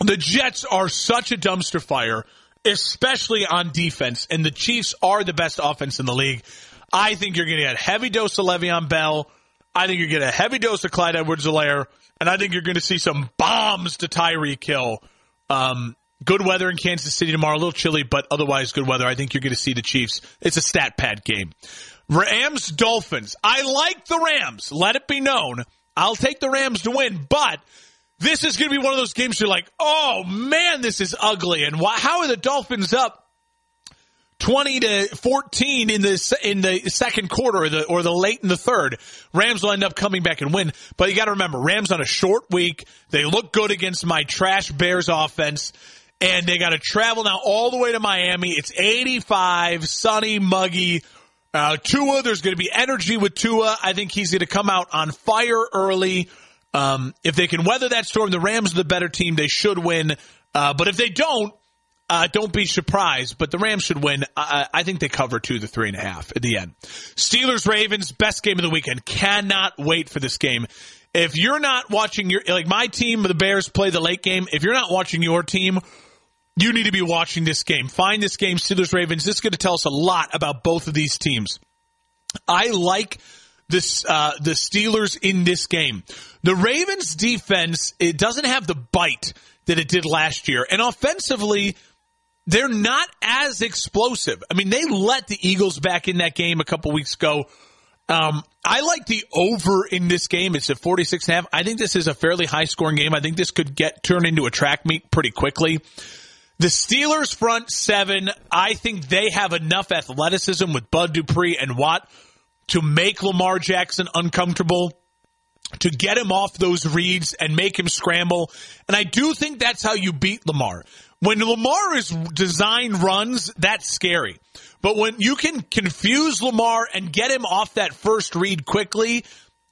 the Jets are such a dumpster fire, especially on defense, and the Chiefs are the best offense in the league. I think you're going to get a heavy dose of Le'Veon Bell. I think you're going to get a heavy dose of Clyde Edwards-Helaire. And I think you're going to see some bombs to Tyreek Hill. Um, good weather in Kansas City tomorrow. A little chilly, but otherwise good weather. I think you're going to see the Chiefs. It's a stat pad game. Rams-Dolphins. I like the Rams. Let it be known. I'll take the Rams to win, but this is going to be one of those games you're like, oh, man, this is ugly. And why, how are the Dolphins up twenty to fourteen in the in the second quarter or the or the late in the third? Rams will end up coming back and win. But you got to remember, Rams on a short week. They look good against my trash Bears offense, and they got to travel now all the way to Miami. It's eighty-five, sunny, muggy. Uh, Tua, there's going to be energy with Tua. I think he's going to come out on fire early. Um, if they can weather that storm, the Rams are the better team. They should win. Uh, but if they don't, Uh, don't be surprised, but the Rams should win. I, I think they cover two to three and a half at the end. Steelers-Ravens, best game of the weekend. Cannot wait for this game. If you're not watching your, like my team, the Bears, play the late game, if you're not watching your team, you need to be watching this game. Find this game, Steelers-Ravens. This is going to tell us a lot about both of these teams. I like this, uh, the Steelers in this game. The Ravens defense, it doesn't have the bite that it did last year. And offensively, they're not as explosive. I mean, they let the Eagles back in that game a couple weeks ago. Um, I like the over in this game. It's at forty-six and a half. I think this is a fairly high-scoring game. I think this could get turned into a track meet pretty quickly. The Steelers' front seven, I think they have enough athleticism with Bud Dupree and Watt to make Lamar Jackson uncomfortable, to get him off those reads and make him scramble. And I do think that's how you beat Lamar. When Lamar is designed runs, that's scary. But when you can confuse Lamar and get him off that first read quickly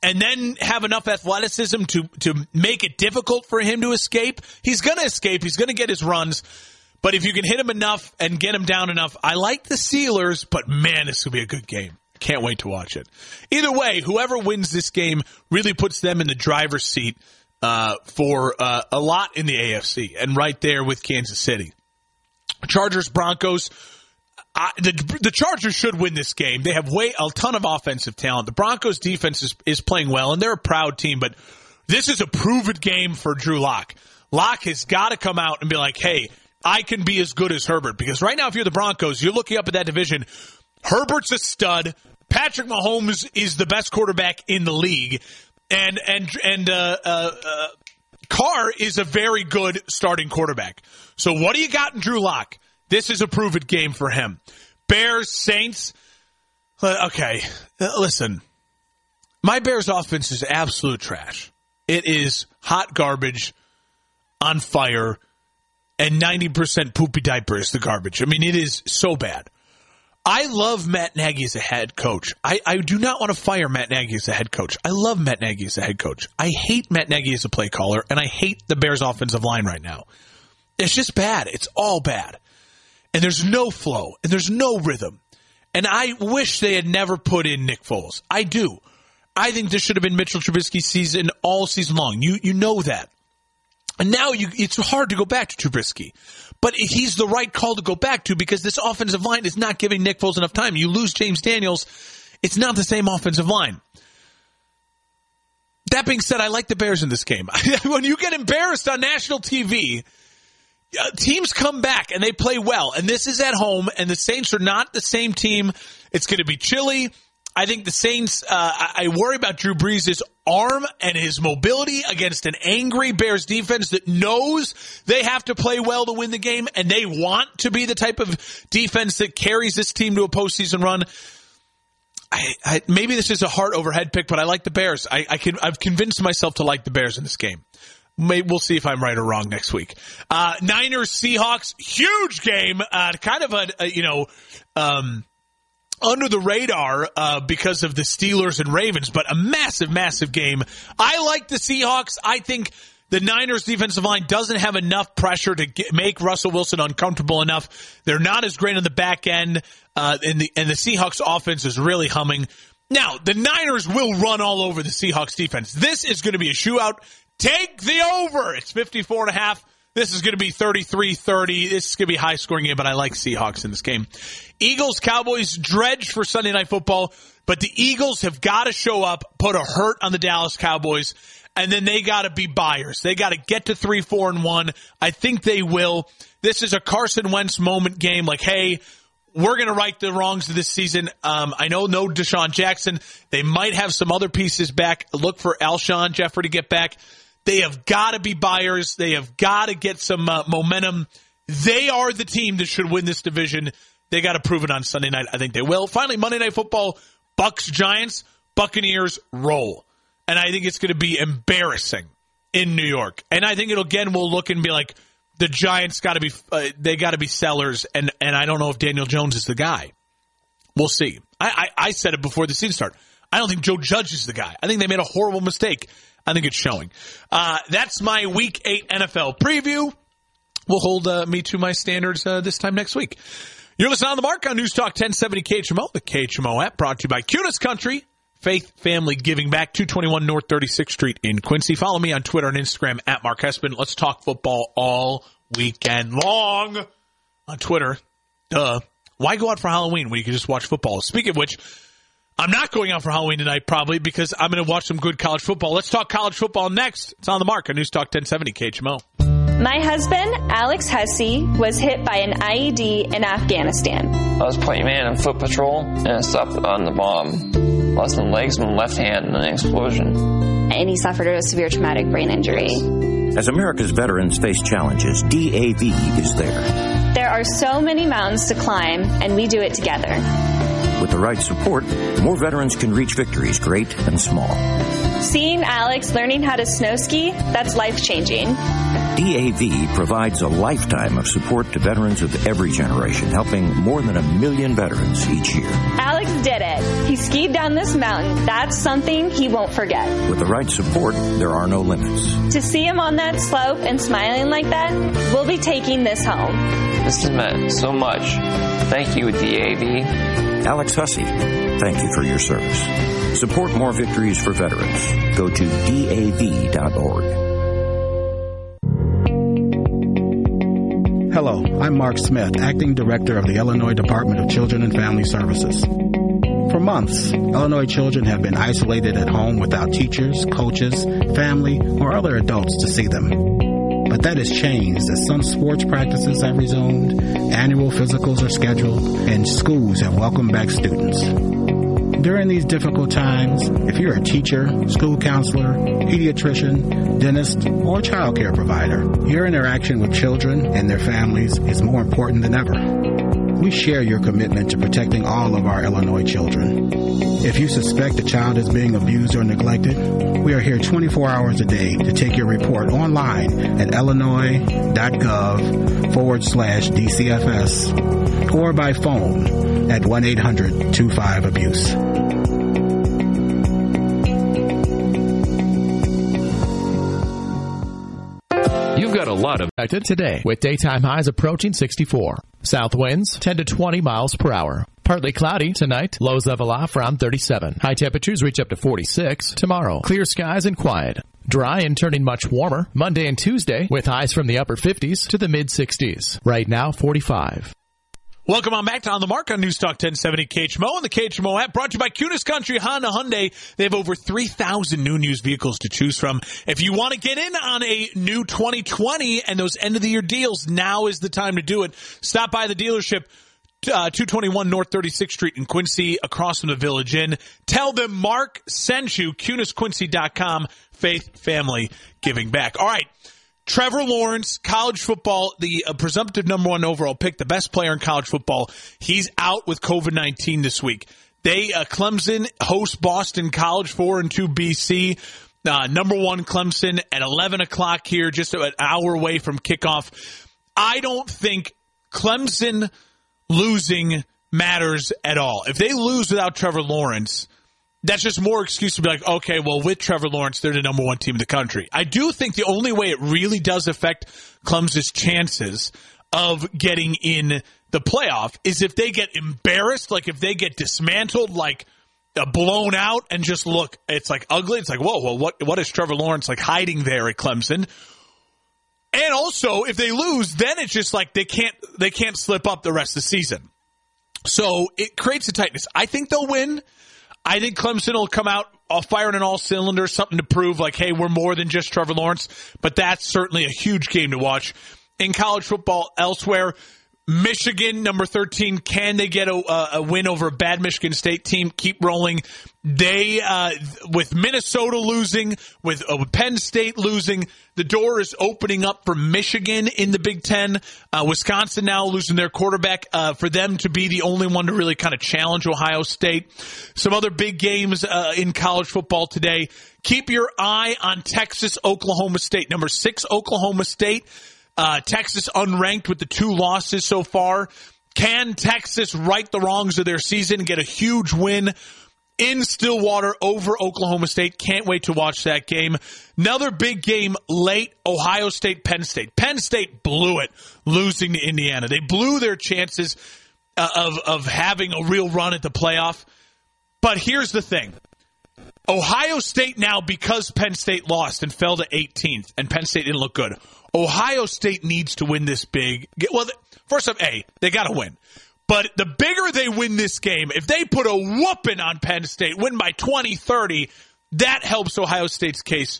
and then have enough athleticism to, to make it difficult for him to escape, he's going to escape. He's going to get his runs. But if you can hit him enough and get him down enough, I like the Steelers, but, man, this will be a good game. Can't wait to watch it. Either way, whoever wins this game really puts them in the driver's seat Uh, for uh, a lot in the A F C, and right there with Kansas City. Chargers, Broncos, I, the, the Chargers should win this game. They have way a ton of offensive talent. The Broncos defense is, is playing well, and they're a proud team, but this is a proven game for Drew Lock. Lock has got to come out and be like, hey, I can be as good as Herbert, because right now if you're the Broncos, you're looking up at that division. Herbert's a stud. Patrick Mahomes is the best quarterback in the league. And and and uh, uh, uh, Carr is a very good starting quarterback. So what do you got in Drew Lock? This is a prove-it game for him. Bears, Saints. Uh, okay, uh, listen. My Bears offense is absolute trash. It is hot garbage on fire, and ninety percent poopy diaper is the garbage. I mean, it is so bad. I love Matt Nagy as a head coach. I, I do not want to fire Matt Nagy as a head coach. I love Matt Nagy as a head coach. I hate Matt Nagy as a play caller, and I hate the Bears' offensive line right now. It's just bad. It's all bad. And there's no flow, and there's no rhythm. And I wish they had never put in Nick Foles. I do. I think this should have been Mitchell Trubisky's season all season long. You you know that. And now you, it's hard to go back to Trubisky. But he's the right call to go back to because this offensive line is not giving Nick Foles enough time. You lose James Daniels, it's not the same offensive line. That being said, I like the Bears in this game. When you get embarrassed on national T V, teams come back and they play well. And this is at home, and the Saints are not the same team. It's going to be chilly. I think the Saints, uh, I worry about Drew Brees' arm and his mobility against an angry Bears defense that knows they have to play well to win the game, and they want to be the type of defense that carries this team to a postseason run. I, I, maybe this is a heart over head pick, but I like the Bears. I, I can, I've convinced myself to like the Bears in this game. Maybe we'll see if I'm right or wrong next week. Uh, Niners, Seahawks, huge game. Uh, kind of a, a you know... Um, under the radar uh, because of the Steelers and Ravens, but a massive, massive game. I like the Seahawks. I think the Niners defensive line doesn't have enough pressure to get, make Russell Wilson uncomfortable enough. They're not as great on the back end, uh, and, the, and the Seahawks offense is really humming. Now, the Niners will run all over the Seahawks defense. This is going to be a shootout. Take the over. It's fifty-four and a half. This is going to be thirty-three thirty. This is going to be a high-scoring game, but I like Seahawks in this game. Eagles-Cowboys dredged for Sunday Night Football, but the Eagles have got to show up, put a hurt on the Dallas Cowboys, and then they got to be buyers. They got to get to three four and one. I think they will. This is a Carson Wentz moment game, like, hey, we're going to right the wrongs of this season. Um, I know no Deshaun Jackson. They might have some other pieces back. Look for Alshon Jeffrey to get back. They have got to be buyers. They have got to get some uh, momentum. They are the team that should win this division. They got to prove it on Sunday night. I think they will. Finally, Monday Night Football, Bucks-Giants, Buccaneers roll. And I think it's going to be embarrassing in New York. And I think it'll again, we'll look and be like, the Giants got to be uh, they got to be sellers, and and I don't know if Daniel Jones is the guy. We'll see. I, I I said it before the season started. I don't think Joe Judge is the guy. I think they made a horrible mistake. I think it's showing. Uh, that's my Week Eight N F L preview. We'll hold uh, me to my standards uh, this time next week. You're listening on the Mark on News Talk ten seventy K H M O, the K H M O app, brought to you by Cuny's Country. Faith Family Giving Back, two twenty-one North thirty-sixth Street in Quincy. Follow me on Twitter and Instagram at Mark Hespin. Let's talk football all weekend long on Twitter. Duh. Why go out for Halloween when you can just watch football? Speaking of which, I'm not going out for Halloween tonight probably because I'm going to watch some good college football. Let's talk college football next. It's on the Mark on News Talk ten seventy K H M O. My husband, Alex Hussey, was hit by an I E D in Afghanistan. I was playing man on foot patrol, and I stopped on the bomb. Lost my legs and my left hand in an explosion. And he suffered a severe traumatic brain injury. As America's veterans face challenges, D A V is there. There are so many mountains to climb, and we do it together. With the right support, more veterans can reach victories great and small. Seeing Alex learning how to snow ski, that's life-changing. D A V provides a lifetime of support to veterans of every generation, helping more than a million veterans each year. Alex did it. He skied down this mountain. That's something he won't forget. With the right support, there are no limits. To see him on that slope and smiling like that, we'll be taking this home. This has meant so much. Thank you, D A V. Alex Hussey, thank you for your service. Support more victories for veterans. Go to D A V dot org. Hello, I'm Mark Smith, Acting Director of the Illinois Department of Children and Family Services. For months, Illinois children have been isolated at home without teachers, coaches, family, or other adults to see them. But that has changed as some sports practices have resumed, annual physicals are scheduled, and schools have welcomed back students. During these difficult times, if you're a teacher, school counselor, pediatrician, dentist, or child care provider, your interaction with children and their families is more important than ever. We share your commitment to protecting all of our Illinois children. If you suspect a child is being abused or neglected, we are here twenty-four hours a day to take your report online at illinois.gov forward slash DCFS or by phone at one eight hundred two five abuse. Got a lot of affected today with daytime highs approaching sixty-four. South winds ten to twenty miles per hour. Partly cloudy tonight. Lows level off around thirty-seven. High temperatures reach up to forty-six. Tomorrow, clear skies and quiet. Dry and turning much warmer. Monday and Tuesday with highs from the upper fifties to the mid sixties. Right now, forty-five. Welcome on back to On the Mark on News Talk ten seventy K H M O and the K H M O app, brought to you by Cuny's Country Honda Hyundai. They have over three thousand new and used vehicles to choose from. If you want to get in on a new twenty twenty and those end-of-the-year deals, now is the time to do it. Stop by the dealership, uh, two twenty-one North thirty-sixth Street in Quincy, across from the Village Inn. Tell them Mark sent you, cunis quincy dot com, Faith Family Giving Back. All right. Trevor Lawrence, college football, the uh, presumptive number one overall pick, the best player in college football. He's out with covid nineteen this week. They, uh, Clemson, hosts Boston College, four and two B C. Uh, number one Clemson at eleven o'clock here, just an hour away from kickoff. I don't think Clemson losing matters at all. If they lose without Trevor Lawrence, that's just more excuse to be like, okay, well, with Trevor Lawrence, they're the number one team in the country. I do think the only way it really does affect Clemson's chances of getting in the playoff is if they get embarrassed, like if they get dismantled, like uh, blown out, and just look, it's like ugly. It's like, whoa, well, what what is Trevor Lawrence like hiding there at Clemson? And also, if they lose, then it's just like they can't they can't slip up the rest of the season. So it creates a tightness. I think they'll win. I think Clemson will come out firing on all cylinders, something to prove like, hey, we're more than just Trevor Lawrence. But that's certainly a huge game to watch. In college football elsewhere, Michigan, number thirteen, can they get a, a win over a bad Michigan State team? Keep rolling. They, uh, with Minnesota losing, with uh, Penn State losing, the door is opening up for Michigan in the Big Ten. Uh, Wisconsin now losing their quarterback, uh, for them to be the only one to really kind of challenge Ohio State. Some other big games, uh, in college football today. Keep your eye on Texas, Oklahoma State. Number six, Oklahoma State. Uh, Texas unranked with the two losses so far. Can Texas right the wrongs of their season and get a huge win in Stillwater over Oklahoma State? Can't wait to watch that game. Another big game late, Ohio State, Penn State. Penn State blew it, losing to Indiana. They blew their chances uh, of, of having a real run at the playoff. But here's the thing. Ohio State now, because Penn State lost and fell to eighteenth, and Penn State didn't look good, Ohio State needs to win this big. Well, first off, A, they got to win. But the bigger they win this game, if they put a whooping on Penn State, win by twenty, thirty, that helps Ohio State's case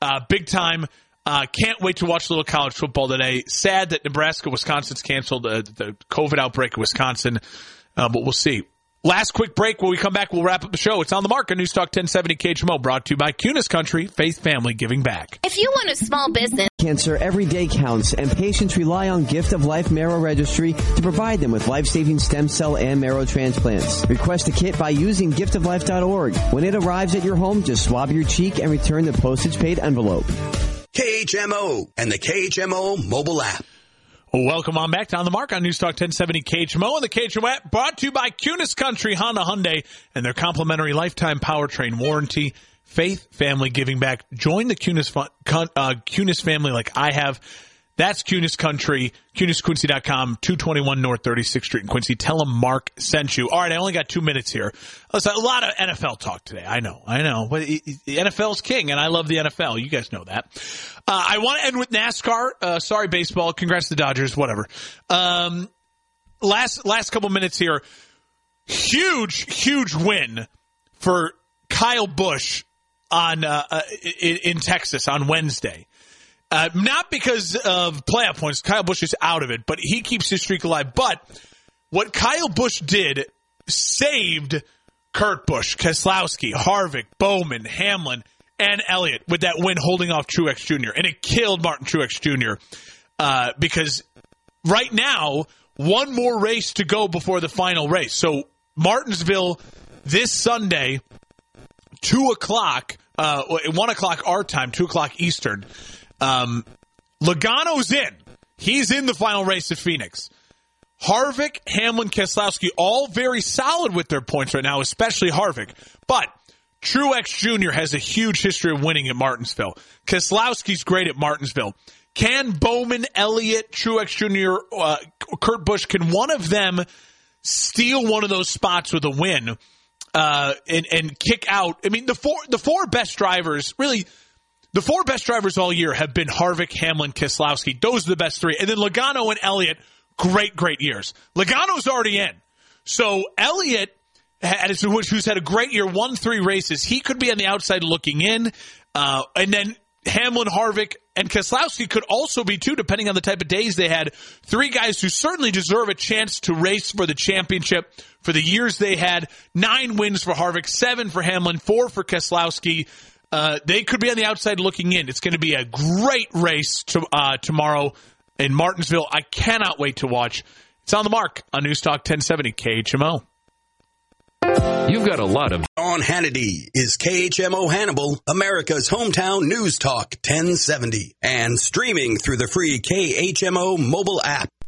uh, big time. Uh, can't wait to watch a little college football today. Sad that Nebraska, Wisconsin's canceled uh, the COVID outbreak in Wisconsin, uh, but we'll see. Last quick break. When we come back, we'll wrap up the show. It's On the Mark on News Talk ten seventy K H M O, brought to you by Cuny's Country, Faith Family Giving Back. If you want a small business, cancer every day counts, and patients rely on Gift of Life Marrow Registry to provide them with life-saving stem cell and marrow transplants. Request a kit by using gift of life dot org. When it arrives at your home, just swab your cheek and return the postage-paid envelope. K H M O and the K H M O mobile app. Welcome on back to On the Mark on News Talk ten seventy K H M O and the K H M O app, brought to you by Cuny's Country Honda Hyundai and their complimentary lifetime powertrain warranty. Faith Family Giving Back. Join the Cuny's, uh, Cuny's family like I have. That's Cuny's Country, cuny's quincy dot com, two twenty-one North thirty-sixth Street in Quincy. Tell them Mark sent you. All right, I only got two minutes here. Listen, a lot of N F L talk today. I know, I know. But the N F L's king, and I love the N F L. You guys know that. Uh, I want to end with NASCAR. Uh, sorry, baseball. Congrats to the Dodgers, whatever. Um, last, last couple minutes here. Huge, huge win for Kyle Busch on uh, uh, in, in Texas on Wednesday. Uh, not because of playoff points. Kyle Busch is out of it, but he keeps his streak alive. But what Kyle Busch did saved Kurt Busch, Keselowski, Harvick, Bowman, Hamlin, and Elliott with that win holding off Truex Junior And it killed Martin Truex Junior Uh, because right now, one more race to go before the final race. So Martinsville this Sunday, two o'clock, uh, one o'clock our time, two o'clock Eastern. Um, Logano's in. He's in the final race at Phoenix. Harvick, Hamlin, Keselowski, all very solid with their points right now, especially Harvick. But Truex Junior has a huge history of winning at Martinsville. Keselowski's great at Martinsville. Can Bowman, Elliott, Truex Junior, uh, Kurt Busch, can one of them steal one of those spots with a win uh, and, and kick out? I mean, the four, the four best drivers really – the four best drivers all year have been Harvick, Hamlin, Keselowski. Those are the best three. And then Logano and Elliott, great, great years. Logano's already in. So Elliott, who's had a great year, won three races. He could be on the outside looking in. Uh, and then Hamlin, Harvick, and Keselowski could also be two, depending on the type of days they had. Three guys who certainly deserve a chance to race for the championship for the years they had. Nine wins for Harvick, seven for Hamlin, four for Keselowski. Uh, they could be on the outside looking in. It's going to be a great race to, uh, tomorrow in Martinsville. I cannot wait to watch. It's On the Mark on News Talk ten seventy K H M O. You've got a lot of... John Hannity is K H M O Hannibal, America's hometown News Talk ten seventy, and streaming through the free K H M O mobile app.